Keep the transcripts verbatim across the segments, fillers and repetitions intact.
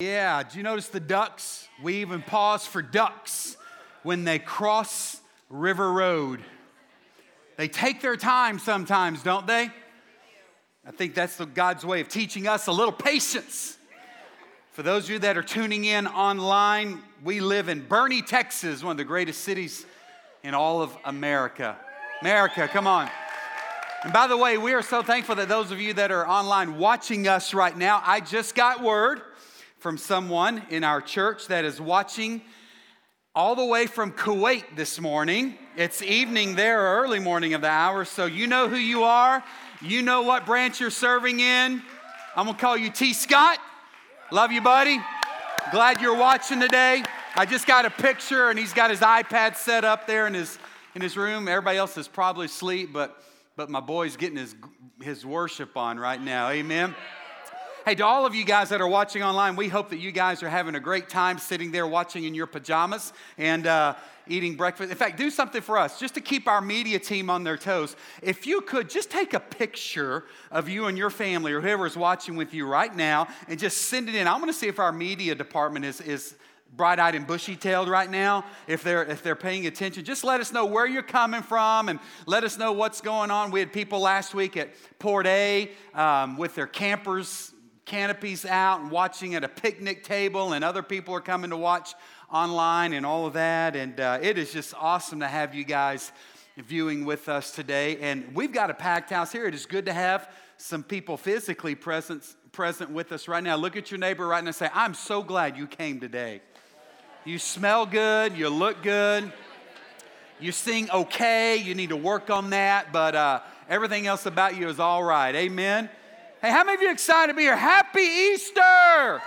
Yeah, do you notice the ducks? We even pause for ducks when they cross River Road. They take their time sometimes, don't they? I think that's the, God's way of teaching us a little patience. For those of you that are tuning in online, we live in Burney, Texas, one of the greatest cities in all of America. America, come on. And by the way, we are so thankful that those of you that are online watching us right now, I just got word from someone in our church that is watching all the way from Kuwait this morning. It's evening there, or early morning of the hour, so you know who you are. You know what branch you're serving in. I'm going to call you T. Scott. Love you, buddy. Glad you're watching today. I just got a picture, and he's got his iPad set up there in his in his room. Everybody else is probably asleep, but, but my boy's getting his, his worship on right now. Amen. Hey, to all of you guys that are watching online, we hope that you guys are having a great time sitting there watching in your pajamas and uh, eating breakfast. In fact, do something for us just to keep our media team on their toes. If you could, just take a picture of you and your family or whoever is watching with you right now and just send it in. I want to see if our media department is is bright-eyed and bushy-tailed right now, if they're if they're paying attention. Just let us know where you're coming from and let us know what's going on. We had people last week at Port A um, with their campers canopies out and watching at a picnic table, and other people are coming to watch online and all of that, and uh, it is just awesome to have you guys viewing with us today. And we've got a packed house here. It is good to have some people physically present present with us right now. Look at your neighbor right now and say, I'm so glad you came today. You smell good, you look good, you sing okay, you need to work on that, but uh, everything else about you is all right. Amen. Hey, how many of you are excited to be here? Happy Easter!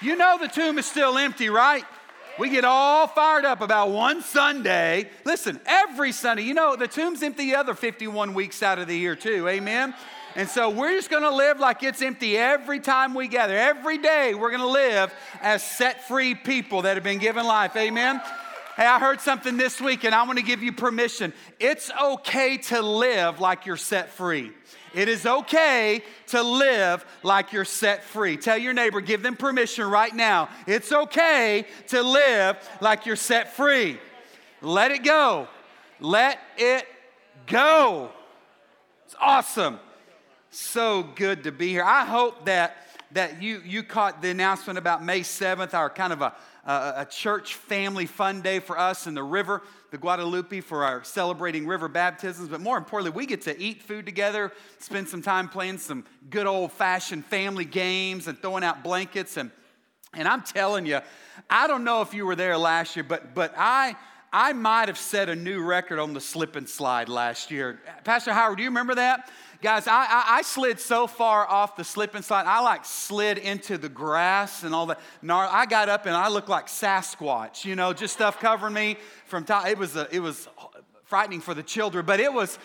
You know the tomb is still empty, right? We get all fired up about one Sunday. Listen, every Sunday, you know, the tomb's empty the other fifty-one weeks out of the year too, amen? And so we're just going to live like it's empty every time we gather. Every day we're going to live as set-free people that have been given life, amen? Hey, I heard something this week, and I want to give you permission. It's okay to live like you're set free. It is okay to live like you're set free. Tell your neighbor, give them permission right now. It's okay to live like you're set free. Let it go. Let it go. It's awesome. So good to be here. I hope that that you you caught the announcement about May seventh, our kind of a Uh, a church family fun day for us in the river, the Guadalupe, for our celebrating river baptisms. But more importantly, we get to eat food together, spend some time playing some good old-fashioned family games and throwing out blankets. And and I'm telling you, I don't know if you were there last year, but but I I might have set a new record on the slip and slide last year. Pastor Howard, do you remember that? Guys, I, I, I slid so far off the slip and slide. I like slid into the grass and all that. I got up and I looked like Sasquatch, you know, just stuff covering me from top. It was a, it was frightening for the children, but it was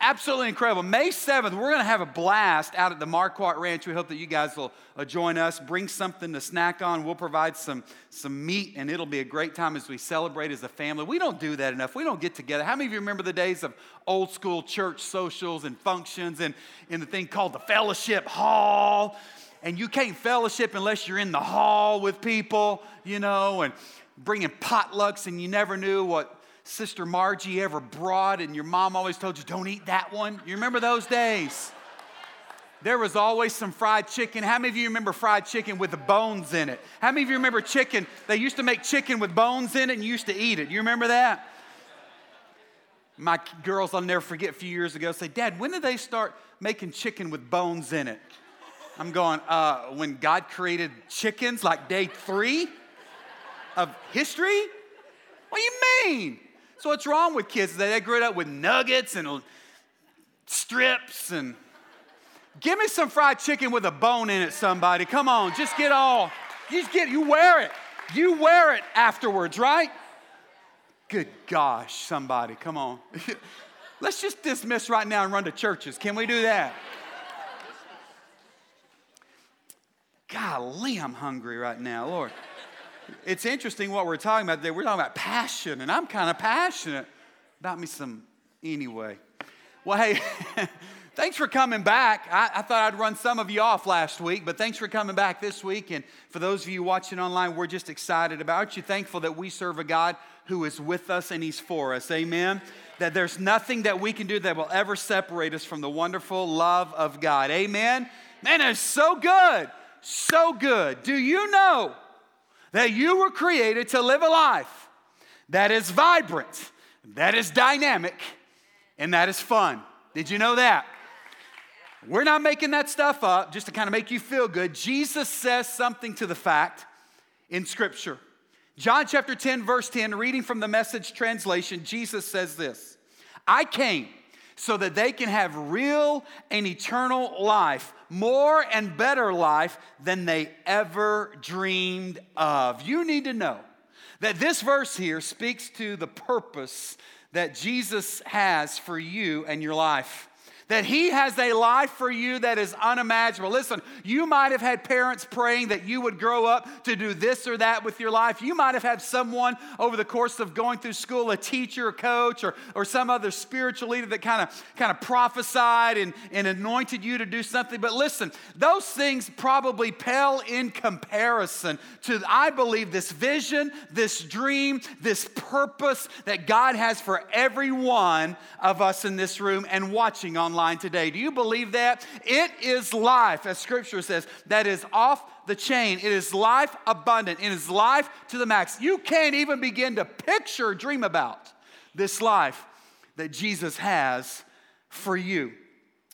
absolutely incredible. May seventh, we're going to have a blast out at the Marquardt Ranch. We hope that you guys will uh, join us. Bring something to snack on. We'll provide some, some meat, and it'll be a great time as we celebrate as a family. We don't do that enough. We don't get together. How many of you remember the days of old school church socials and functions and in the thing called the fellowship hall? And you can't fellowship unless you're in the hall with people, you know, and bringing potlucks, and you never knew what Sister Margie ever brought, and your mom always told you, don't eat that one. You remember those days? There was always some fried chicken. How many of you remember fried chicken with the bones in it? How many of you remember chicken? They used to make chicken with bones in it, and you used to eat it. You remember that? My girls, I'll never forget, a few years ago, say, Dad, when did they start making chicken with bones in it? I'm going, uh, when God created chickens, like day three of history? What do you mean? So what's wrong with kids? They grew up with nuggets and strips and give me some fried chicken with a bone in it, somebody. Come on, just get all, just get, you wear it. You wear it afterwards, right? Good gosh, somebody, come on. Let's just dismiss right now and run to churches. Can we do that? Golly, I'm hungry right now, Lord. It's interesting what we're talking about today. We're talking about passion, and I'm kind of passionate about me some anyway. Well, hey, Thanks for coming back. I, I thought I'd run some of you off last week, but thanks for coming back this week. And for those of you watching online, we're just excited about you. Thankful that we serve a God who is with us and He's for us. Amen. That there's nothing that we can do that will ever separate us from the wonderful love of God. Amen. Man, it's so good. So good. Do you know that you were created to live a life that is vibrant, that is dynamic, and that is fun? Did you know that? We're not making that stuff up just to kind of make you feel good. Jesus says something to the fact in Scripture. John chapter ten, verse ten, reading from the Message translation, Jesus says this: I came so that they can have real and eternal life, more and better life than they ever dreamed of. You need to know that this verse here speaks to the purpose that Jesus has for you and your life. That He has a life for you that is unimaginable. Listen, you might have had parents praying that you would grow up to do this or that with your life. You might have had someone over the course of going through school, a teacher, a coach, or, or some other spiritual leader that kind of kind of prophesied and, and anointed you to do something. But listen, those things probably pale in comparison to, I believe, this vision, this dream, this purpose that God has for every one of us in this room and watching online today. Do you believe that? It is life, as Scripture says, that is off the chain. It is life abundant. It is life to the max. You can't even begin to picture or dream about this life that Jesus has for you.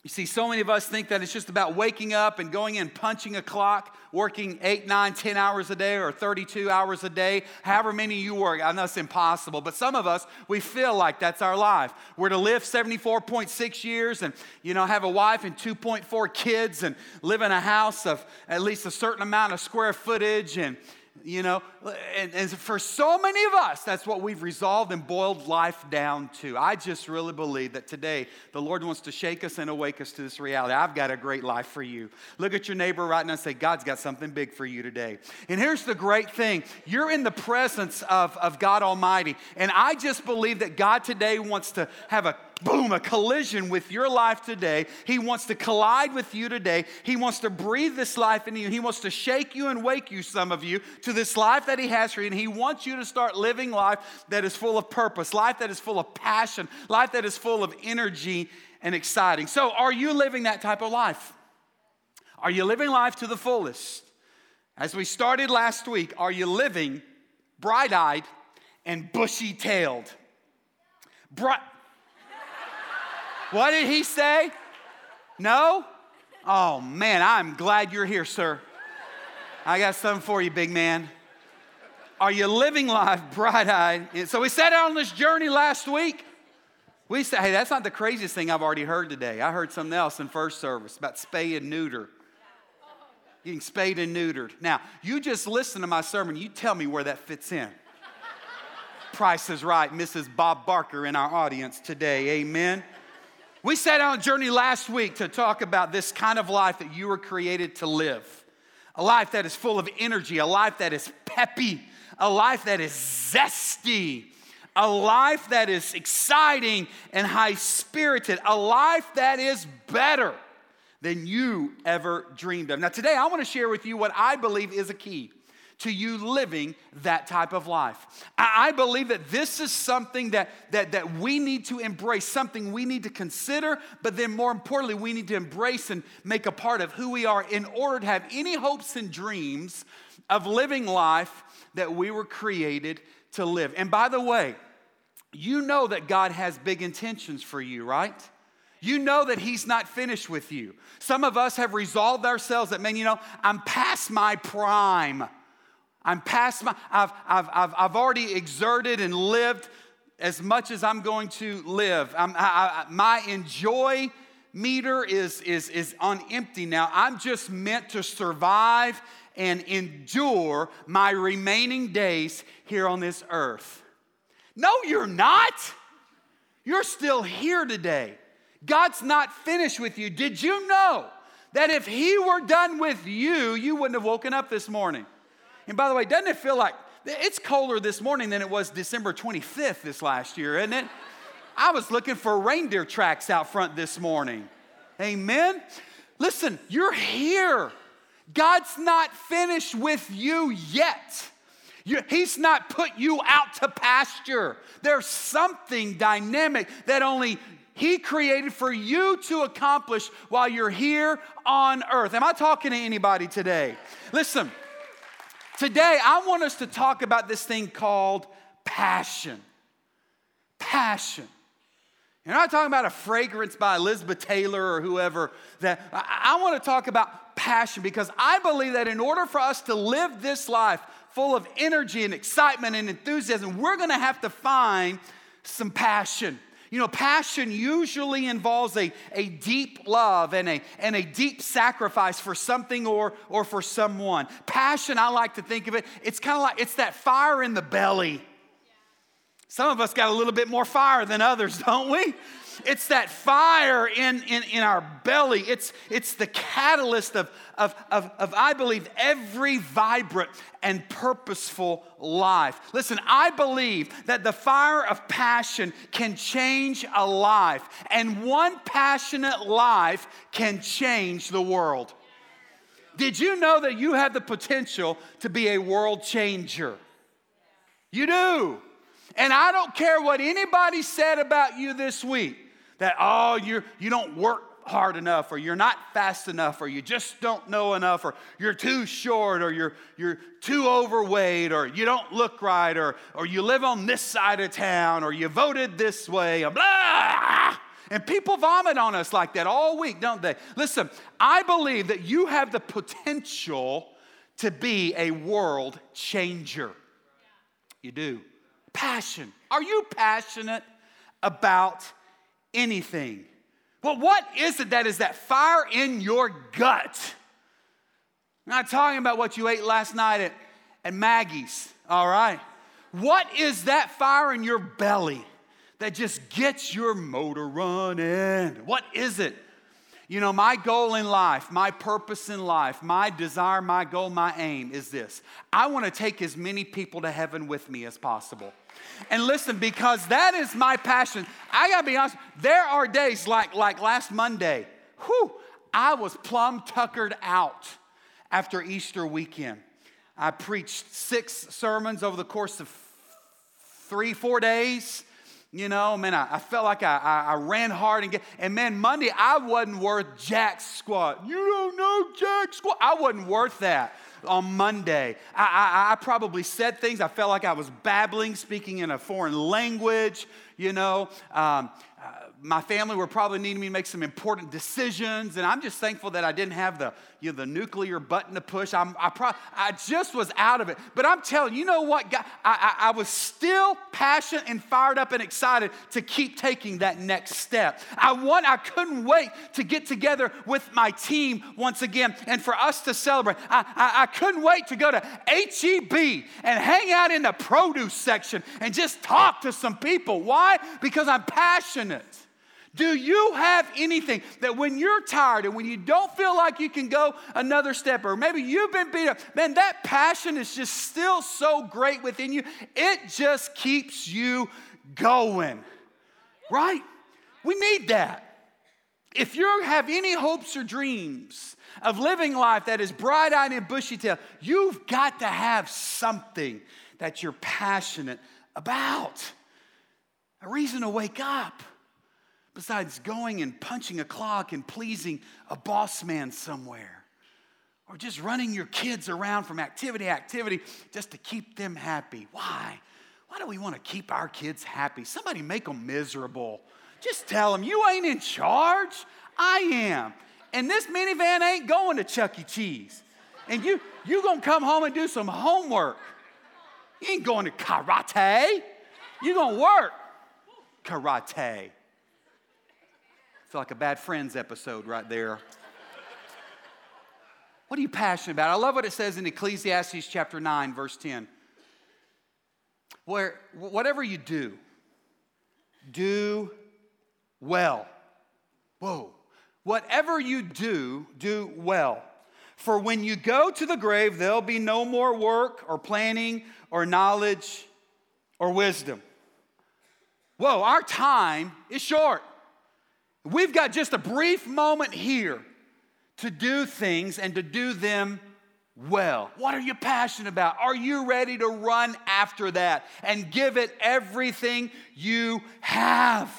You see, so many of us think that it's just about waking up and going in, punching a clock, working eight, nine, ten hours a day or thirty-two hours a day, however many you work. I know it's impossible, but some of us, we feel like that's our life. We're to live seventy-four point six years and, you know, have a wife and two point four kids and live in a house of at least a certain amount of square footage. And, you know, and, and for so many of us, that's what we've resolved and boiled life down to. I just really believe that today the Lord wants to shake us and awake us to this reality. I've got a great life for you. Look at your neighbor right now and say, God's got something big for you today. And here's the great thing. You're in the presence of, of God Almighty. And I just believe that God today wants to have a boom, a collision with your life today. He wants to collide with you today. He wants to breathe this life into you. He wants to shake you and wake you, some of you, to this life that He has for you. And He wants you to start living life that is full of purpose, life that is full of passion, life that is full of energy and exciting. So are you living that type of life? Are you living life to the fullest? As we started last week, are you living bright-eyed and bushy-tailed? Bright. What did he say? No? Oh, man, I'm glad you're here, sir. I got something for you, big man. Are you living life bright-eyed? So we set out on this journey last week. We said, hey, that's not the craziest thing I've already heard today. I heard something else in first service about spay and neuter. Getting spayed and neutered. Now, you just listen to my sermon. You tell me where that fits in. Price is Right, Missus Bob Barker in our audience today. Amen. We set out on a journey last week to talk about this kind of life that you were created to live. A life that is full of energy, a life that is peppy, a life that is zesty, a life that is exciting and high-spirited, a life that is better than you ever dreamed of. Now today I want to share with you what I believe is a key to you living that type of life. I believe that this is something that, that, that we need to embrace, something we need to consider, but then more importantly, we need to embrace and make a part of who we are in order to have any hopes and dreams of living life that we were created to live. And by the way, you know that God has big intentions for you, right? You know that He's not finished with you. Some of us have resolved ourselves that, man, you know, I'm past my prime. I'm past my, I've, I've, I've, I've already exerted and lived as much as I'm going to live. I'm, I, I, my enjoy meter is, is, is on empty now. I'm just meant to survive and endure my remaining days here on this earth. No, you're not. You're still here today. God's not finished with you. Did you know that if He were done with you, you wouldn't have woken up this morning? And by the way, doesn't it feel like it's colder this morning than it was December twenty-fifth this last year, isn't it? I was looking for reindeer tracks out front this morning. Amen? Listen, you're here. God's not finished with you yet. You, he's not put you out to pasture. There's something dynamic that only He created for you to accomplish while you're here on earth. Am I talking to anybody today? Listen, today I want us to talk about this thing called passion. Passion. You're not talking about a fragrance by Elizabeth Taylor or whoever. That I, I want to talk about passion, because I believe that in order for us to live this life full of energy and excitement and enthusiasm, we're going to have to find some passion. You know, passion usually involves a, a deep love and a, and a deep sacrifice for something or, or for someone. Passion, I like to think of it, it's kind of like, it's that fire in the belly. Some of us got a little bit more fire than others, don't we? It's that fire in, in, in our belly. It's, it's the catalyst of, of, of, of, I believe, every vibrant and purposeful life. Listen, I believe that the fire of passion can change a life, and one passionate life can change the world. Did you know that you have the potential to be a world changer? You do. And I don't care what anybody said about you this week, that, oh, you you don't work hard enough, or you're not fast enough, or you just don't know enough, or you're too short, or you're you're too overweight, or you don't look right, or or you live on this side of town, or you voted this way, or blah. And people vomit on us like that all week, don't they? Listen, I believe that you have the potential to be a world changer. You do. Passion. Are you passionate about anything? Well, what is it that is that fire in your gut? I'm not talking about what you ate last night at, at Maggie's, all right? What is that fire in your belly that just gets your motor running? What is it? You know, my goal in life, my purpose in life, my desire, my goal, my aim is this. I want to take as many people to heaven with me as possible. And listen, because that is my passion. I got to be honest, there are days like, like last Monday, whew, I was plumb tuckered out after Easter weekend. I preached six sermons over the course of three, four days. You know, man, I, I felt like I, I, I ran hard. And, get, and man, Monday, I wasn't worth jack squat. You don't know jack squat. I wasn't worth that on Monday. I, I, I probably said things. I felt like I was babbling, speaking in a foreign language. You know, um, uh, my family were probably needing me to make some important decisions. And I'm just thankful that I didn't have the, you know, the nuclear button to push. I'm, I, pro- I just was out of it. But I'm telling you, you know what, God, I, I, I was still passionate and fired up and excited to keep taking that next step. I want, I couldn't wait to get together with my team once again and for us to celebrate. I, I, I couldn't wait to go to H E B and hang out in the produce section and just talk to some people. Why? Because I'm passionate. Do you have anything that when you're tired and when you don't feel like you can go another step, or maybe you've been beat up, man, that passion is just still so great within you. It just keeps you going, right? We need that. If you have any hopes or dreams of living life that is bright-eyed and bushy-tailed, you've got to have something that you're passionate about. A reason to wake up, besides going and punching a clock and pleasing a boss man somewhere, or just running your kids around from activity to activity just to keep them happy. Why? Why do we want to keep our kids happy? Somebody make them miserable. Just tell them, you ain't in charge. I am. And this minivan ain't going to Chuck E. Cheese. And you, you going to come home and do some homework. You ain't going to karate. You going to work. Karate. I feel like a Bad Friends episode right there. What are you passionate about? I love what it says in Ecclesiastes chapter nine, verse ten. Where whatever you do, do well. Whoa. Whatever you do, do well. For when you go to the grave, there'll be no more work or planning or knowledge or wisdom. Whoa, our time is short. We've got just a brief moment here to do things and to do them well. What are you passionate about? Are you ready to run after that and give it everything you have?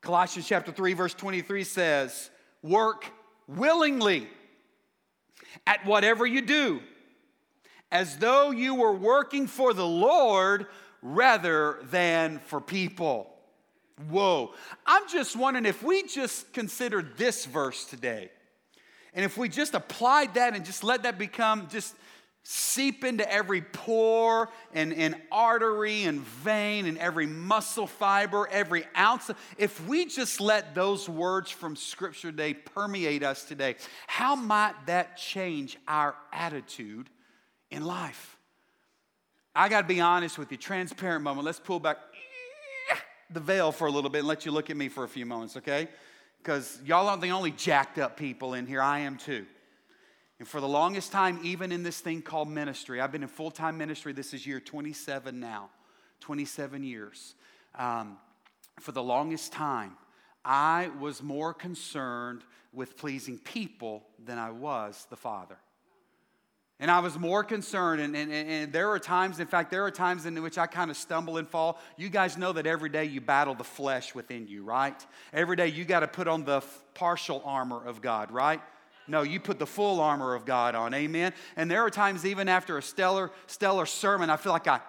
Colossians chapter three, verse twenty-three says, work willingly at whatever you do, as though you were working for the Lord rather than for people. Whoa. I'm just wondering if we just considered this verse today, and if we just applied that and just let that become, just seep into every pore and, and artery and vein and every muscle fiber, every ounce. If we just let those words from Scripture today permeate us today, how might that change our attitude in life? I got to be honest with you, transparent moment. Let's pull back the veil for a little bit and let you look at me for a few moments, okay? Because y'all aren't the only jacked up people in here. I am too. And for the longest time, even in this thing called ministry, I've been in full-time ministry. This is year twenty-seven now, twenty-seven years. Um, for the longest time, I was more concerned with pleasing people than I was the Father. And I was more concerned, and, and, and there are times, in fact, there are times in which I kind of stumble and fall. You guys know that every day you battle the flesh within you, right? Every day you got to put on the f- partial armor of God, right? No, you put the full armor of God on, amen? And there are times even after a stellar, stellar sermon, I feel like I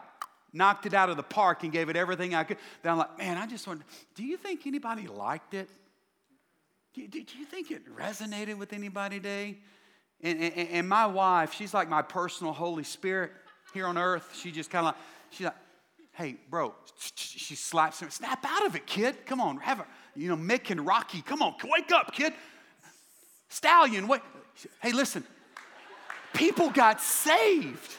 knocked it out of the park and gave it everything I could. Then I'm like, man, I just wonder, do you think anybody liked it? Do you, do you think it resonated with anybody today? And, and, and my wife, she's like my personal Holy Spirit here on earth. She just kind of like, she's like, hey, bro, she slaps him. Snap out of it, kid. Come on, have a, you know, Mick and Rocky. Come on, wake up, kid. Stallion, wait. Hey, listen. People got saved.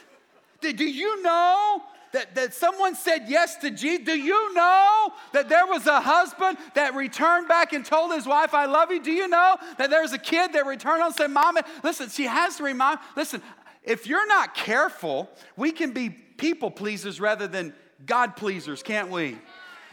Did, do you know that, that someone said yes to Jesus? Do you know that there was a husband that returned back and told his wife, I love you? Do you know that there's a kid that returned and said, Mom, listen, she has to remind, listen, if you're not careful, we can be people pleasers rather than God pleasers, can't we?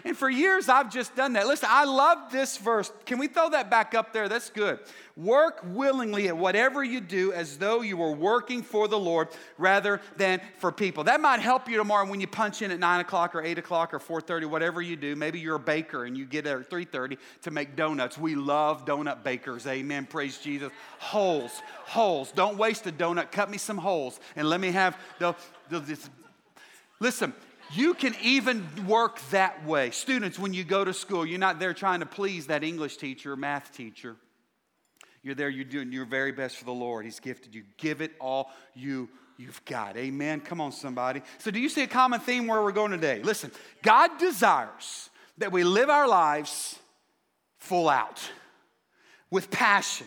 And for years, I've just done that. Listen, I love this verse. Can we throw that back up there? That's good. Work willingly at whatever you do as though you were working for the Lord rather than for people. That might help you tomorrow when you punch in at nine o'clock or eight o'clock or four thirty, whatever you do. Maybe you're a baker and you get there at three thirty to make donuts. We love donut bakers. Amen. Praise Jesus. Holes. Holes. Don't waste a donut. Cut me some holes and let me have the... the, the listen... You can even work that way. Students, when you go to school, you're not there trying to please that English teacher or math teacher. You're there, you're doing your very best for the Lord. He's gifted you. Give it all you, you've got. Amen. Come on, somebody. So do you see a common theme where we're going today? Listen, God desires that we live our lives full out with passion.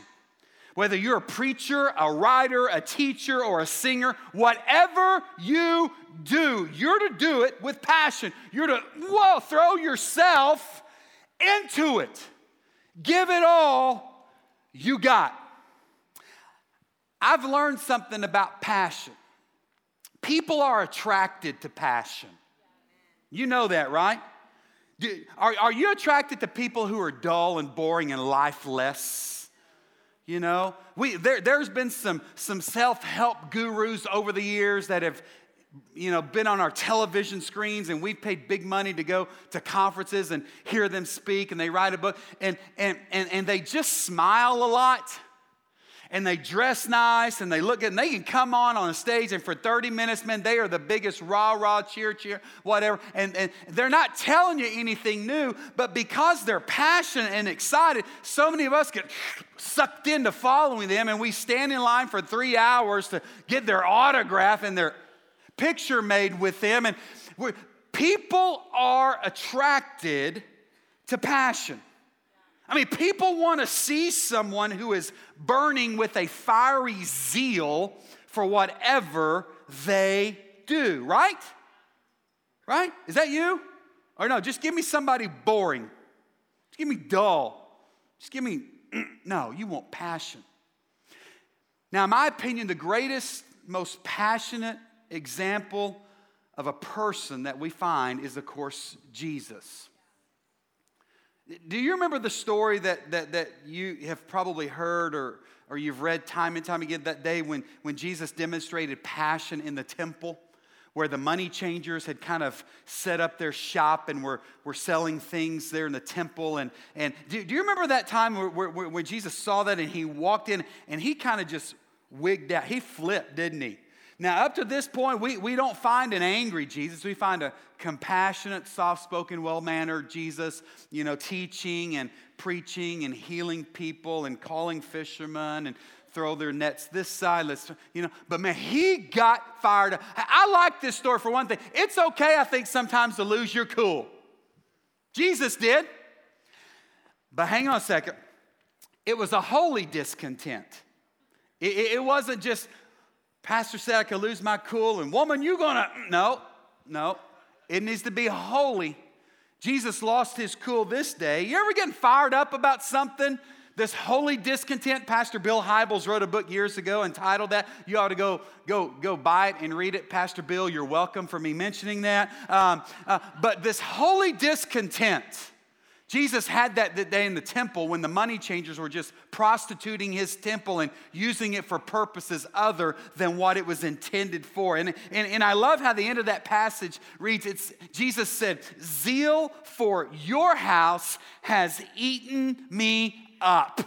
Whether you're a preacher, a writer, a teacher, or a singer, whatever you do, you're to do it with passion. You're to, whoa, throw yourself into it. Give it all you got. I've learned something about passion. People are attracted to passion. You know that, right? Do, are, are you attracted to people who are dull and boring and lifeless? You know, we there, there's been some, some self-help gurus over the years that have, you know, been on our television screens, and we've paid big money to go to conferences and hear them speak, and they write a book, and and and, and they just smile a lot, and they dress nice, and they look good, and they can come on on a stage, and for thirty minutes, man, they are the biggest rah-rah, cheer, cheer, whatever, and, and they're not telling you anything new, but because they're passionate and excited, so many of us get sucked into following them, and we stand in line for three hours to get their autograph and their picture made with them. And we're, people are attracted to passion. I mean, people want to see someone who is burning with a fiery zeal for whatever they do, right? Right? Is that you? Or no, just give me somebody boring. Just give me dull. Just give me... No, you want passion. Now, in my opinion, the greatest, most passionate example of a person that we find is, of course, Jesus. Do you remember the story that that that you have probably heard or or you've read time and time again, that day when, when Jesus demonstrated passion in the temple, where the money changers had kind of set up their shop and were, were selling things there in the temple? And, and do, do you remember that time where, where, where Jesus saw that and he walked in and he kind of just wigged out? He flipped, didn't he? Now, up to this point, we, we don't find an angry Jesus. We find a compassionate, soft-spoken, well-mannered Jesus, you know, teaching and preaching and healing people and calling fishermen and throw their nets this side. Let's, you know, but man, he got fired up. I like this story for one thing. It's okay, I think, sometimes to lose your cool. Jesus did. But hang on a second. It was a holy discontent. It, it, it wasn't just... Pastor said I could lose my cool, and woman, you're going to, no, no. It needs to be holy. Jesus lost his cool this day. You ever getting fired up about something? This holy discontent. Pastor Bill Hybels wrote a book years ago entitled that. You ought to go, go, go buy it and read it. Pastor Bill, you're welcome for me mentioning that. Um, uh, but this holy discontent. Jesus had that that day in the temple when the money changers were just prostituting his temple and using it for purposes other than what it was intended for. And, and, and I love how the end of that passage reads, it's, Jesus said, "Zeal for your house has eaten me up."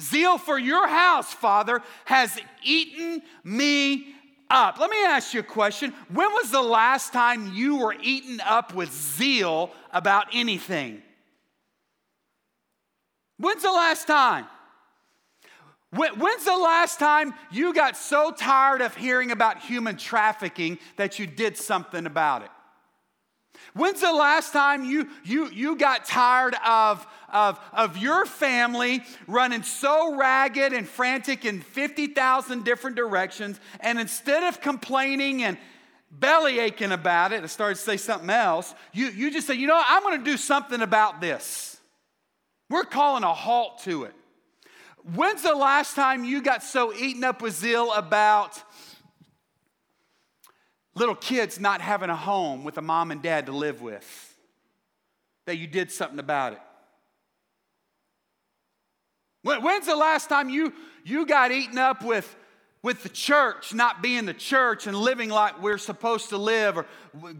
Zeal for your house, Father, has eaten me up. Let me ask you a question. When was the last time you were eaten up with zeal about anything? When's the last time? When's the last time you got so tired of hearing about human trafficking that you did something about it? When's the last time you you you got tired of, of, of your family running so ragged and frantic in fifty thousand different directions, and instead of complaining and belly aching about it, I started to say something else, you, you just say, you know, I'm going to do something about this. We're calling a halt to it. When's the last time you got so eaten up with zeal about little kids not having a home with a mom and dad to live with that you did something about it? When's the last time you, you got eaten up with with the church not being the church and living like we're supposed to live, or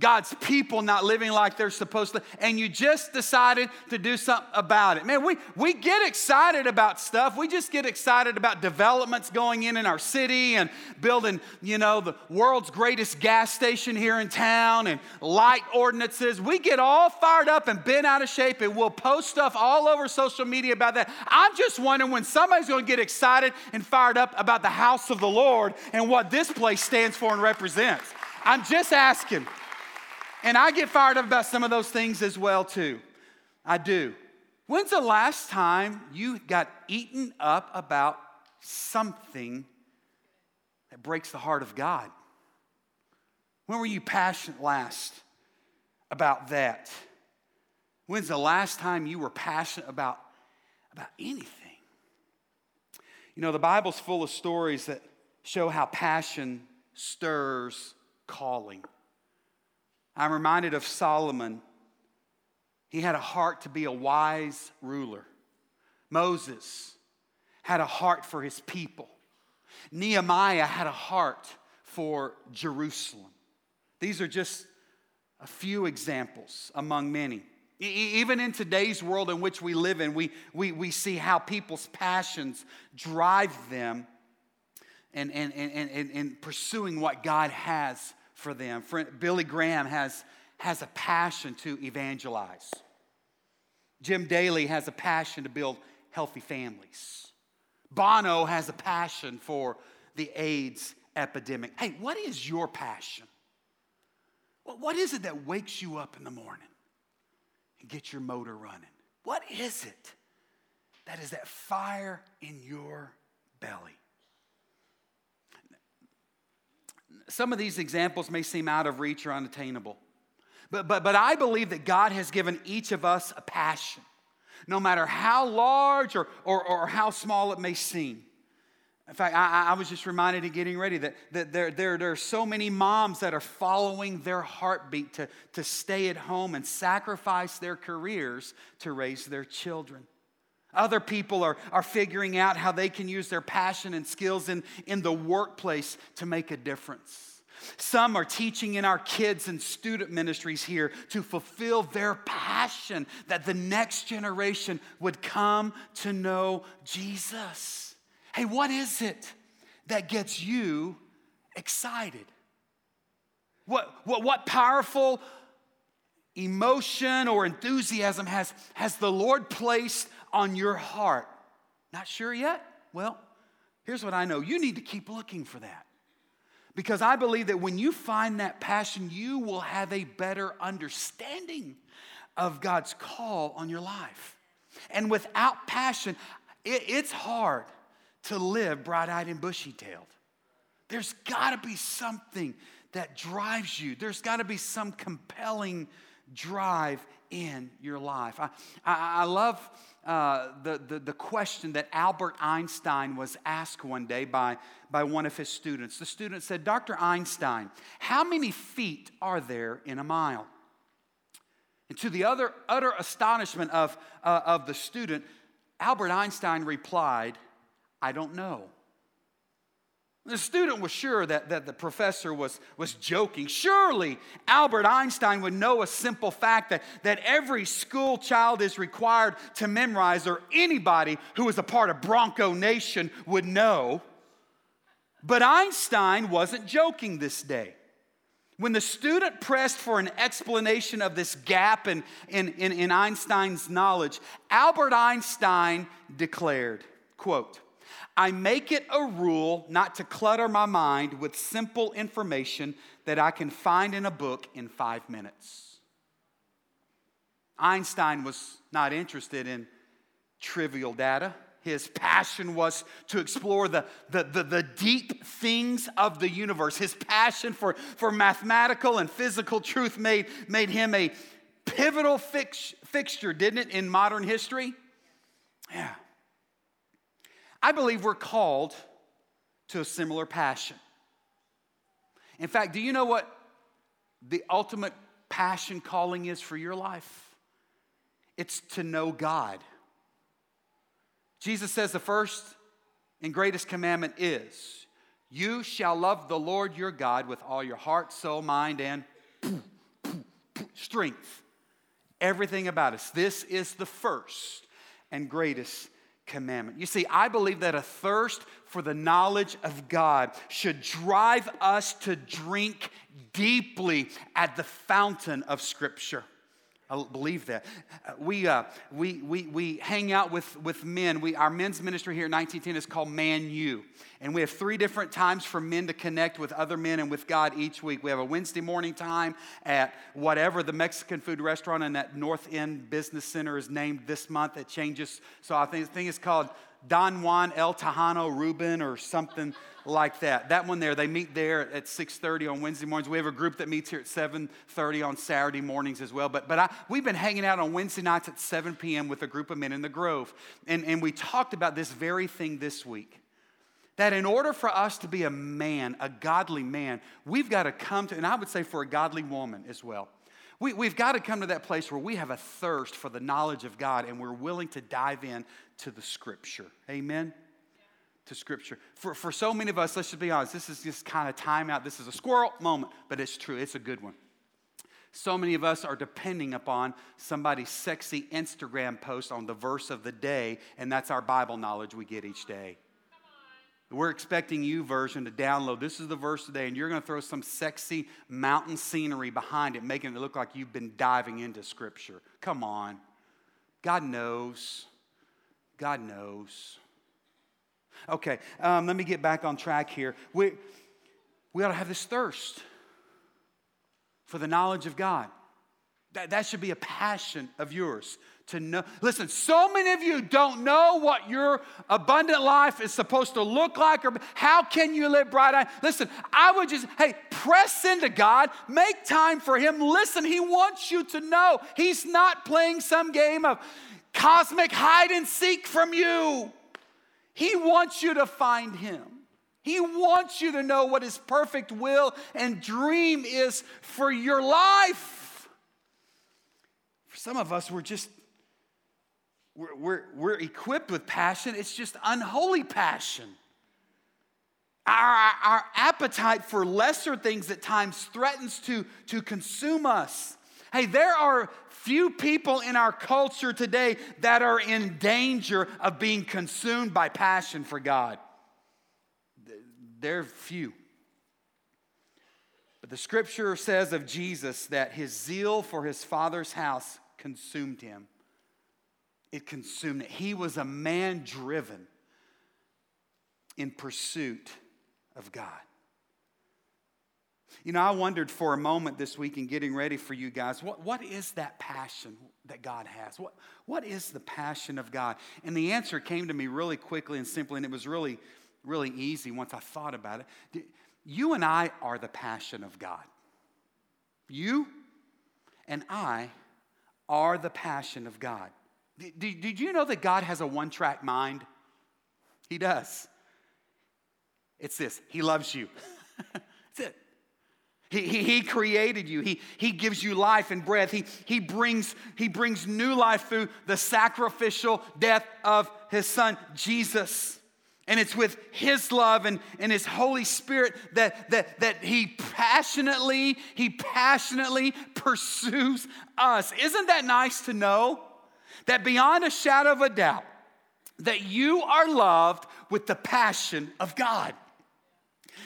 God's people not living like they're supposed to, and you just decided to do something about it? Man, we, we get excited about stuff. We just get excited about developments going in in our city and building, you know, the world's greatest gas station here in town and light ordinances. We get all fired up and bent out of shape, and we'll post stuff all over social media about that. I'm just wondering when somebody's going to get excited and fired up about the house of the Lord. Lord and what this place stands for and represents. I'm just asking. And I get fired up about some of those things as well too. I do. When's the last time you got eaten up about something that breaks the heart of God? When were you passionate last about that? When's the last time you were passionate about, about anything? You know, the Bible's full of stories that show how passion stirs calling. I'm reminded of Solomon. He had a heart to be a wise ruler. Moses had a heart for his people. Nehemiah had a heart for Jerusalem. These are just a few examples among many. Even in today's world in which we live in, we, we, we see how people's passions drive them And, and, and, and, and pursuing what God has for them. Friend, Billy Graham has, has a passion to evangelize. Jim Daly has a passion to build healthy families. Bono has a passion for the AIDS epidemic. Hey, what is your passion? What is it that wakes you up in the morning and gets your motor running? What is it that is that fire in your belly? Some of these examples may seem out of reach or unattainable, but, but, but I believe that God has given each of us a passion, no matter how large or, or, or how small it may seem. In fact, I, I was just reminded in getting ready that, that there, there, there are so many moms that are following their heartbeat to, to stay at home and sacrifice their careers to raise their children. Other people are, are figuring out how they can use their passion and skills in, in the workplace to make a difference. Some are teaching in our kids and student ministries here to fulfill their passion that the next generation would come to know Jesus. Hey, what is it that gets you excited? What, what, what powerful emotion or enthusiasm has, has the Lord placed on your heart? Not sure yet? Well, here's what I know. You need to keep looking for that. Because I believe that when you find that passion, you will have a better understanding of God's call on your life. And without passion, it, it's hard to live bright-eyed and bushy-tailed. There's got to be something that drives you. There's got to be some compelling drive in your life. I, I, I love uh, the, the, the question that Albert Einstein was asked one day by, by one of his students. The student said, "Doctor Einstein, how many feet are there in a mile?" And to the other, utter astonishment of, uh, of the student, Albert Einstein replied, "I don't know." The student was sure that, that the professor was, was joking. Surely Albert Einstein would know a simple fact that, that every school child is required to memorize, or anybody who is a part of Bronco Nation would know. But Einstein wasn't joking this day. When the student pressed for an explanation of this gap in, in, in, in Einstein's knowledge, Albert Einstein declared, quote, "I make it a rule not to clutter my mind with simple information that I can find in a book in five minutes." Einstein was not interested in trivial data. His passion was to explore the, the, the, the deep things of the universe. His passion for, for mathematical and physical truth made, made him a pivotal fix, fixture, didn't it, in modern history? Yeah. I believe we're called to a similar passion. In fact, do you know what the ultimate passion calling is for your life? It's to know God. Jesus says the first and greatest commandment is, "You shall love the Lord your God with all your heart, soul, mind, and strength." Everything about us. This is the first and greatest commandment. You see, I believe that a thirst for the knowledge of God should drive us to drink deeply at the fountain of Scripture. I believe that. We uh, we we we hang out with, with men. We our men's ministry here at nineteen ten is called Man U, and we have three different times for men to connect with other men and with God each week. We have a Wednesday morning time at whatever the Mexican food restaurant in that North End Business Center is named this month. It changes, so I think the thing is called Don Juan, El Tejano, Ruben, or something like that. That one there, they meet there at six thirty on Wednesday mornings. We have a group that meets here at seven thirty on Saturday mornings as well. But but I, we've been hanging out on Wednesday nights at seven p.m. with a group of men in the Grove. And, and we talked about this very thing this week, that in order for us to be a man, a godly man, we've got to come to, and I would say for a godly woman as well, We, we've got to come to that place where we have a thirst for the knowledge of God and we're willing to dive in to the Scripture. Amen? Yeah. To Scripture. For, for so many of us, let's just be honest, this is just kind of time out. This is a squirrel moment, but it's true. It's a good one. So many of us are depending upon somebody's sexy Instagram post on the verse of the day, and that's our Bible knowledge we get each day. We're expecting you version to download. This is the verse today, and you're going to throw some sexy mountain scenery behind it, making it look like you've been diving into Scripture. Come on. God knows. God knows. Okay, um, let me get back on track here. We, we ought to have this thirst for the knowledge of God. That, that should be a passion of yours. To know. Listen, so many of you don't know what your abundant life is supposed to look like, or how can you live bright-eyed? Listen, I would just, hey, press into God. Make time for Him. Listen, He wants you to know. He's not playing some game of cosmic hide and seek from you. He wants you to find him. He wants you to know what his perfect will and dream is for your life. For some of us, we're just, we're, we're, we're equipped with passion. It's just unholy passion. Our, our appetite for lesser things at times threatens to, to consume us. Hey, there are few people in our culture today that are in danger of being consumed by passion for God. They're few. But the scripture says of Jesus that his zeal for his Father's house consumed him. It consumed him. He was a man driven in pursuit of God. You know, I wondered for a moment this week in getting ready for you guys, what, what is that passion that God has? What, what is the passion of God? And the answer came to me really quickly and simply, and it was really, really easy once I thought about it. You and I are the passion of God. You and I are the passion of God. Did, did, did you know that God has a one-track mind? He does. It's this. He loves you. That's it. He, he, he created you. He, he gives you life and breath. He, he, brings, he brings new life through the sacrificial death of his son, Jesus. And it's with his love and, and his Holy Spirit that, that, that he passionately, he passionately pursues us. Isn't that nice to know? That beyond a shadow of a doubt, that you are loved with the passion of God.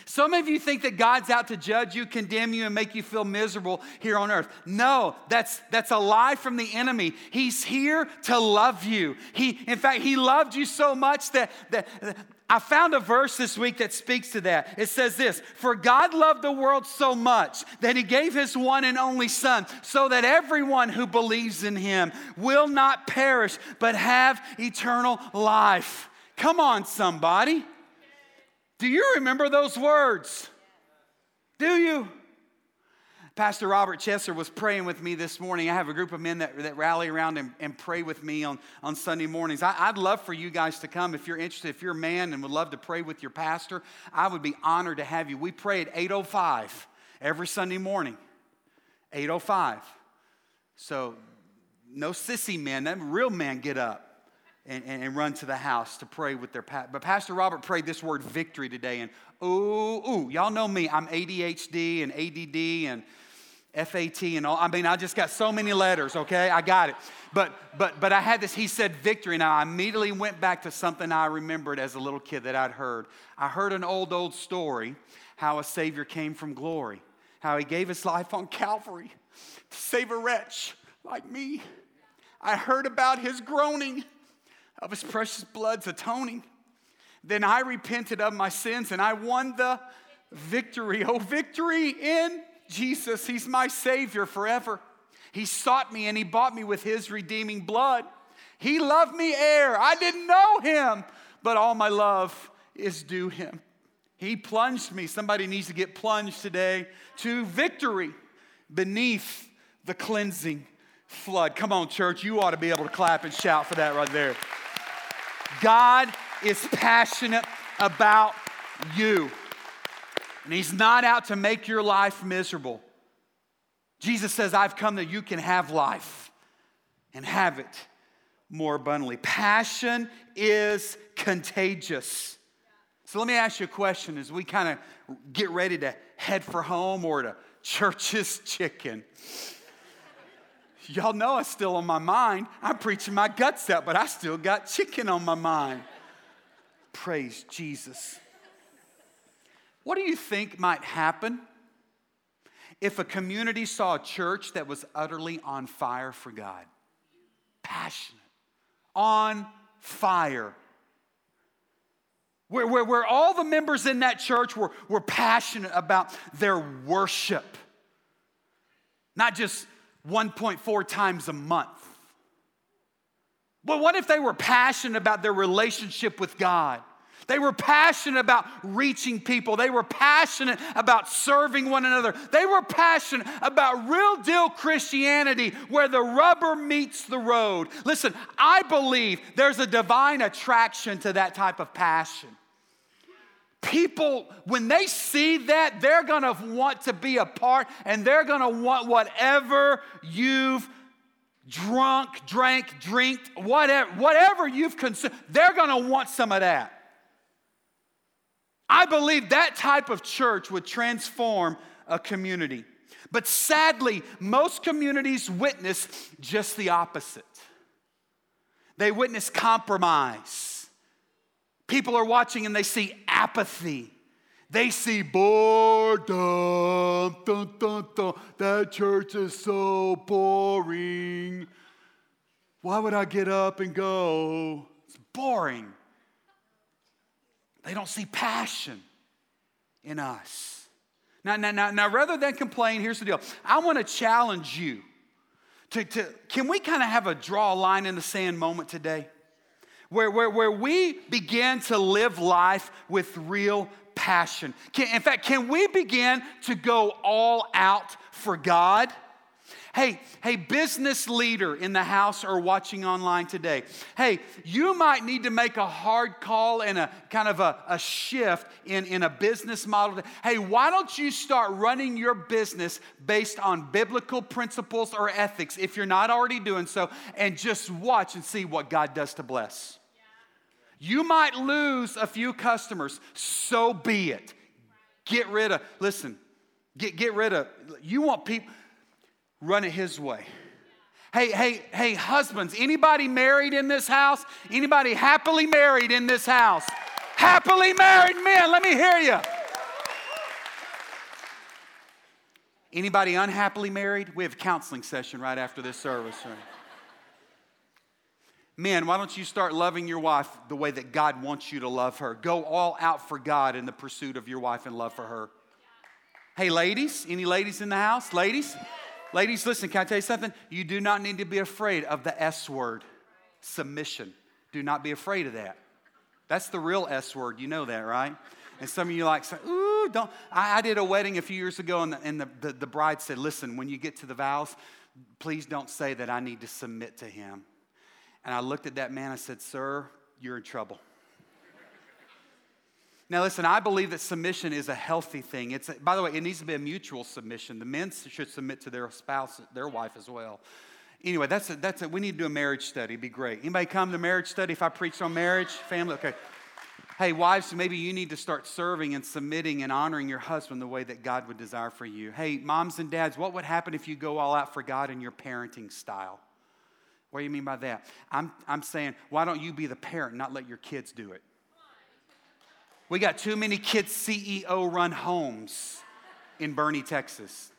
Some of you think that God's out to judge you, condemn you, and make you feel miserable here on earth. No, that's that's a lie from the enemy. He's here to love you. He, in fact, he loved you so much that, that, that I found a verse this week that speaks to that. It says this, "For God loved the world so much that he gave his one and only son so that everyone who believes in him will not perish but have eternal life." Come on, somebody. Do you remember those words? Do you? Pastor Robert Chesser was praying with me this morning. I have a group of men that, that rally around and, and pray with me on, on Sunday mornings. I, I'd love for you guys to come if you're interested. If you're a man and would love to pray with your pastor, I would be honored to have you. We pray at eight oh five every Sunday morning. eight oh five. So no sissy men. That real men get up. And, and run to the house to pray with their pastor. But Pastor Robert prayed this word victory today. And ooh, ooh, y'all know me. I'm A D H D and A D D and F A T and all. I mean, I just got so many letters, okay? I got it. But but but I had this, he said victory. And I immediately went back to something I remembered as a little kid that I'd heard. I heard an old, old story how a Savior came from glory. How he gave his life on Calvary to save a wretch like me. I heard about his groaning of his precious blood's atoning. Then I repented of my sins and I won the victory. Oh, victory in Jesus. He's my Savior forever. He sought me and he bought me with his redeeming blood. He loved me ere I didn't know him, but all my love is due him. He plunged me. Somebody needs to get plunged today to victory beneath the cleansing flood. Come on, church. You ought to be able to clap and shout for that right there. God is passionate about you. And he's not out to make your life miserable. Jesus says, "I've come that you can have life and have it more abundantly." Passion is contagious. So let me ask you a question as we kind of get ready to head for home or to church's chicken. Y'all know it's still on my mind. I'm preaching my guts out, but I still got chicken on my mind. Praise Jesus. What do you think might happen if a community saw a church that was utterly on fire for God? Passionate. On fire. Where, where, where all the members in that church were, were passionate about their worship. Not just one point four times a month. But what if they were passionate about their relationship with God? They were passionate about reaching people. They were passionate about serving one another. They were passionate about real deal Christianity where the rubber meets the road. Listen, I believe there's a divine attraction to that type of passion. People, when they see that, they're going to want to be a part, and they're going to want whatever you've drunk, drank, drinked, whatever, whatever you've consumed, they're going to want some of that. I believe that type of church would transform a community. But sadly, most communities witness just the opposite. They witness compromise. People are watching and they see apathy. They see boredom. Dun, dun, dun. That church is so boring. Why would I get up and go? It's boring. They don't see passion in us. Now, now, now, now, rather than complain, here's the deal. I want to challenge you to, to can we kind of have a draw a line in the sand moment today? Where, where, where we begin to live life with real passion. Can, in fact, can we begin to go all out for God? Hey, hey, business leader in the house or watching online today. Hey, you might need to make a hard call and a kind of a, a shift in, in a business model. Hey, why don't you start running your business based on biblical principles or ethics if you're not already doing so, and just watch and see what God does to bless. Yeah. You might lose a few customers. So be it. Right. Get rid of, listen, get, get rid of, you want people... Run it his way. Hey, hey, hey, husbands, anybody married in this house? Anybody happily married in this house? Happily married men, let me hear you. Anybody unhappily married? We have a counseling session right after this service. Right? Men, why don't you start loving your wife the way that God wants you to love her? Go all out for God in the pursuit of your wife and love for her. Hey, ladies, any ladies in the house? Ladies? Ladies, listen, can I tell you something? You do not need to be afraid of the S word, submission. Do not be afraid of that. That's the real S word. You know that, right? And some of you like, ooh, don't. I, I did a wedding a few years ago, and, the, and the, the, the bride said, listen, when you get to the vows, please don't say that I need to submit to him. And I looked at that man, I said, sir, you're in trouble. Now, listen, I believe that submission is a healthy thing. It's, by the way, it needs to be a mutual submission. The men should submit to their spouse, their wife as well. Anyway, that's a, that's a, we need to do a marriage study. It'd be great. Anybody come to marriage study if I preach on marriage, family? Okay. Hey, wives, maybe you need to start serving and submitting and honoring your husband the way that God would desire for you. Hey, moms and dads, what would happen if you go all out for God in your parenting style? What do you mean by that? I'm I'm saying, why don't you be the parent and not let your kids do it? We got too many kids C E O-run homes in Burney, Texas,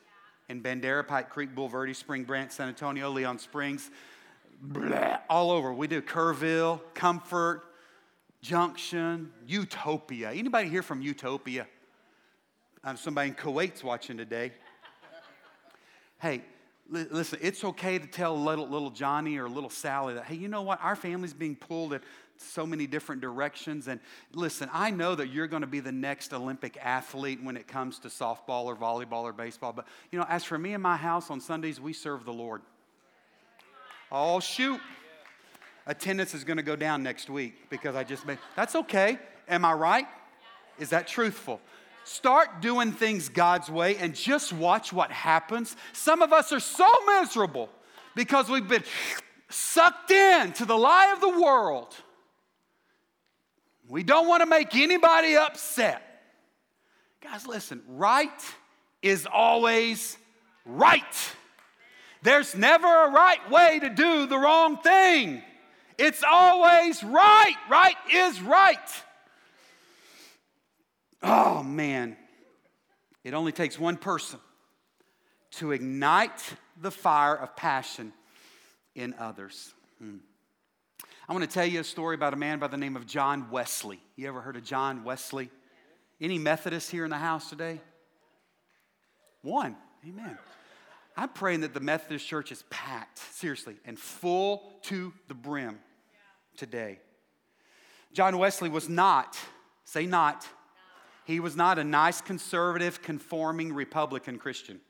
in Bandera, Pike Creek, Bull Verde, Spring Branch, San Antonio, Leon Springs, blah, all over. We do Kerrville, Comfort, Junction, Utopia. Anybody here from Utopia? Um, somebody in Kuwait's watching today. Hey, li- listen, it's okay to tell little, little Johnny or little Sally that, hey, you know what? Our family's being pulled at so many different directions. And listen, I know that you're going to be the next Olympic athlete when it comes to softball or volleyball or baseball. But, you know, as for me and my house on Sundays, we serve the Lord. Oh, shoot. Attendance is going to go down next week because I just made. That's okay. Am I right? Is that truthful? Start doing things God's way and just watch what happens. Some of us are so miserable because we've been sucked in to the lie of the world. We don't want to make anybody upset. Guys, listen, right is always right. There's never a right way to do the wrong thing. It's always right. Right is right. Oh, man. It only takes one person to ignite the fire of passion in others. Hmm. I want to tell you a story about a man by the name of John Wesley. You ever heard of John Wesley? Any Methodists here in the house today? One. Amen. I'm praying that the Methodist Church is packed, seriously, and full to the brim today. John Wesley was not, say not, he was not a nice, conservative, conforming Republican Christian.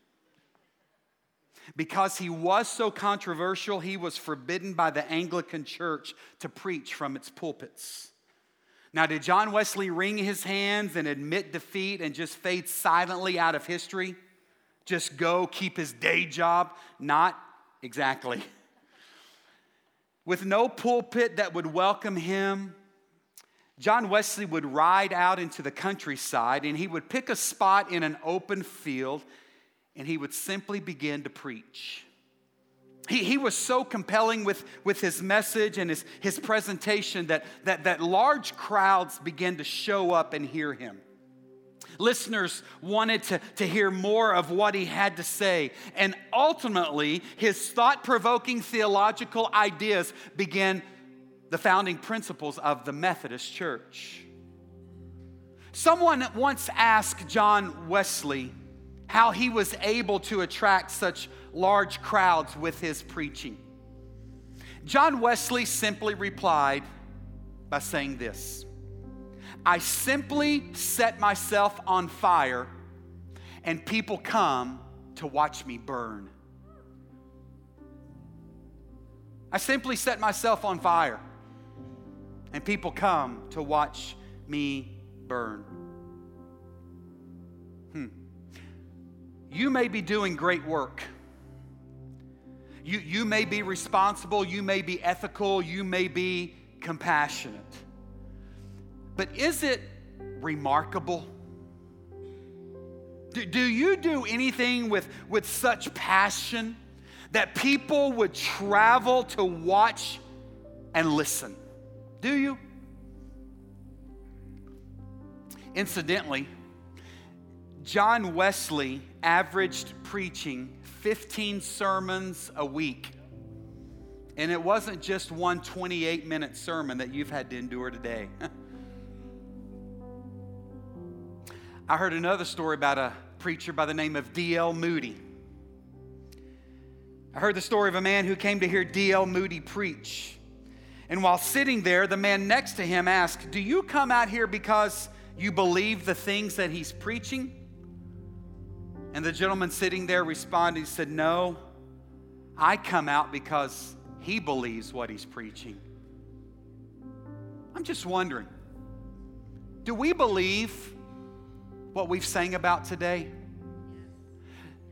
Because he was so controversial, he was forbidden by the Anglican Church to preach from its pulpits. Now, did John Wesley wring his hands and admit defeat and just fade silently out of history? Just go keep his day job? Not exactly. With no pulpit that would welcome him, John Wesley would ride out into the countryside, and he would pick a spot in an open field, and he would simply begin to preach. He, he was so compelling with, with his message and his, his presentation that, that, that large crowds began to show up and hear him. Listeners wanted to, to hear more of what he had to say. And ultimately, his thought-provoking theological ideas began the founding principles of the Methodist Church. Someone once asked John Wesley how he was able to attract such large crowds with his preaching. John Wesley simply replied by saying this: I simply set myself on fire, and people come to watch me burn. I simply set myself on fire, and people come to watch me burn. Hmm. You may be doing great work. You, you may be responsible. You may be ethical. You may be compassionate. But is it remarkable? Do, do you do anything with, with such passion that people would travel to watch and listen? Do you? Incidentally, John Wesley averaged preaching fifteen sermons a week. And it wasn't just one twenty-eight minute sermon that you've had to endure today. I heard another story about a preacher by the name of D L Moody. I heard the story of a man who came to hear D L Moody preach. And while sitting there, the man next to him asked, "Do you come out here because you believe the things that he's preaching?" And the gentleman sitting there responded, he said, "No, I come out because he believes what he's preaching." I'm just wondering, do we believe what we've sang about today?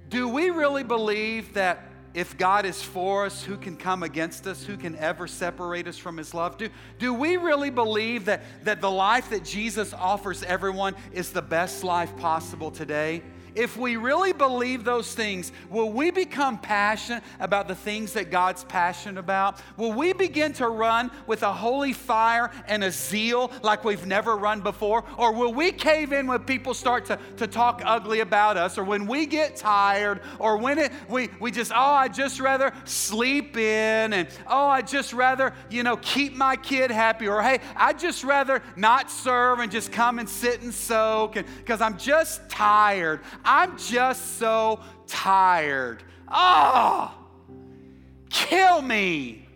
Do we really believe that if God is for us, who can come against us? Who can ever separate us from his love? Do, do we really believe that, that the life that Jesus offers everyone is the best life possible today? If we really believe those things, will we become passionate about the things that God's passionate about? Will we begin to run with a holy fire and a zeal like we've never run before? Or will we cave in when people start to, to talk ugly about us, or when we get tired, or when it, we, we just, oh, I'd just rather sleep in, and oh, I'd just rather, you know, keep my kid happy, or hey, I'd just rather not serve and just come and sit and soak because I'm just tired. I'm just so tired. Oh, kill me.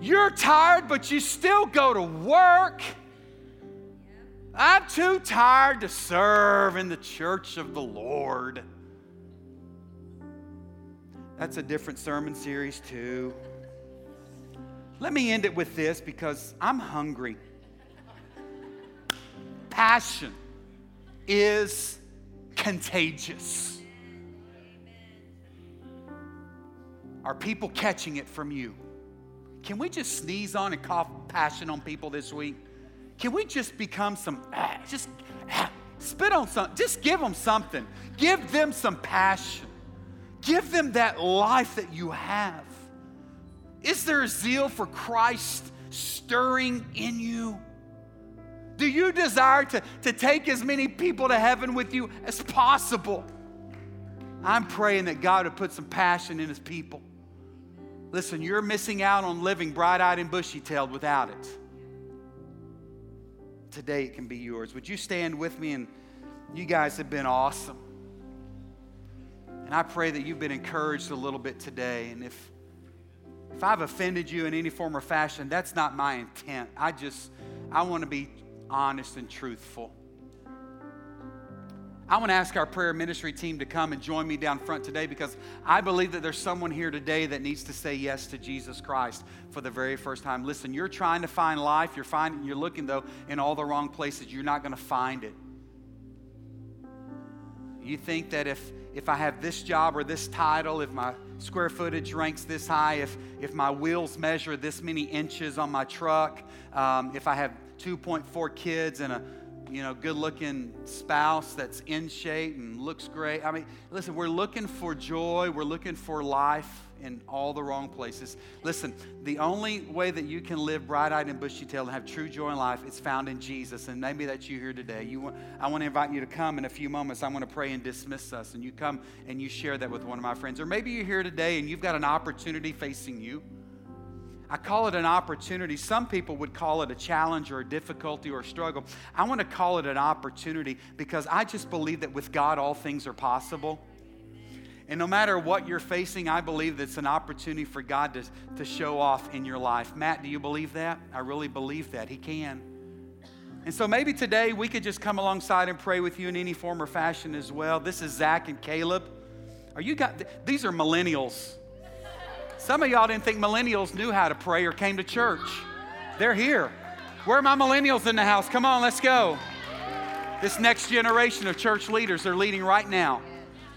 You're tired, but you still go to work. I'm too tired to serve in the church of the Lord. That's a different sermon series, too. Let me end it with this because I'm hungry. Passion is contagious. Are people catching it from you? Can we just sneeze on and cough passion on people this week? Can we just become some, ah, just ah, spit on something, just give them something. Give them some passion. Give them that life that you have. Is there a zeal for Christ stirring in you? Do you desire to, to take as many people to heaven with you as possible? I'm praying that God would put some passion in his people. Listen, you're missing out on living bright-eyed and bushy-tailed without it. Today it can be yours. Would you stand with me? And you guys have been awesome. And I pray that you've been encouraged a little bit today. And if If I've offended you in any form or fashion, that's not my intent. I just, I want to be honest and truthful. I want to ask our prayer ministry team to come and join me down front today, because I believe that there's someone here today that needs to say yes to Jesus Christ for the very first time. Listen, you're trying to find life. You're finding, you're looking, though, in all the wrong places. You're not going to find it. You think that if if I have this job or this title, if my square footage ranks this high, if if my wheels measure this many inches on my truck, um, if I have two point four kids and a you know, good-looking spouse that's in shape and looks great. I mean, listen, we're looking for joy. We're looking for life in all the wrong places. Listen, the only way that you can live bright-eyed and bushy-tailed and have true joy in life is found in Jesus, and maybe that's you here today. You want, I want to invite you to come in a few moments. I want to pray and dismiss us, and you come and you share that with one of my friends. Or maybe you're here today and you've got an opportunity facing you. I call it an opportunity. Some people would call it a challenge or a difficulty or a struggle. I want to call it an opportunity, because I just believe that with God all things are possible. And no matter what you're facing, I believe that's an opportunity for God to, to show off in your life. Matt, do you believe that? I really believe that. He can. And so maybe today we could just come alongside and pray with you in any form or fashion as well. This is Zach and Caleb. Are you guys, these are millennials. Some of y'all didn't think millennials knew how to pray or came to church. They're here. Where are my millennials in the house? Come on, let's go. This next generation of church leaders, they're leading right now.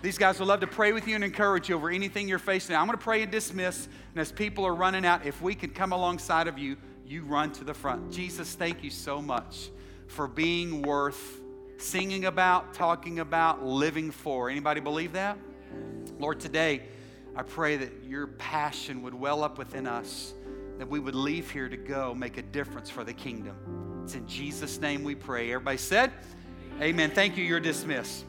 These guys would love to pray with you and encourage you over anything you're facing. I'm going to pray and dismiss. And as people are running out, if we could come alongside of you, you run to the front. Jesus, thank you so much for being worth singing about, talking about, living for. Anybody believe that? Lord, today, I pray that your passion would well up within us, that we would leave here to go make a difference for the kingdom. It's in Jesus' name we pray. Everybody said, amen. Amen. Thank you. You're dismissed.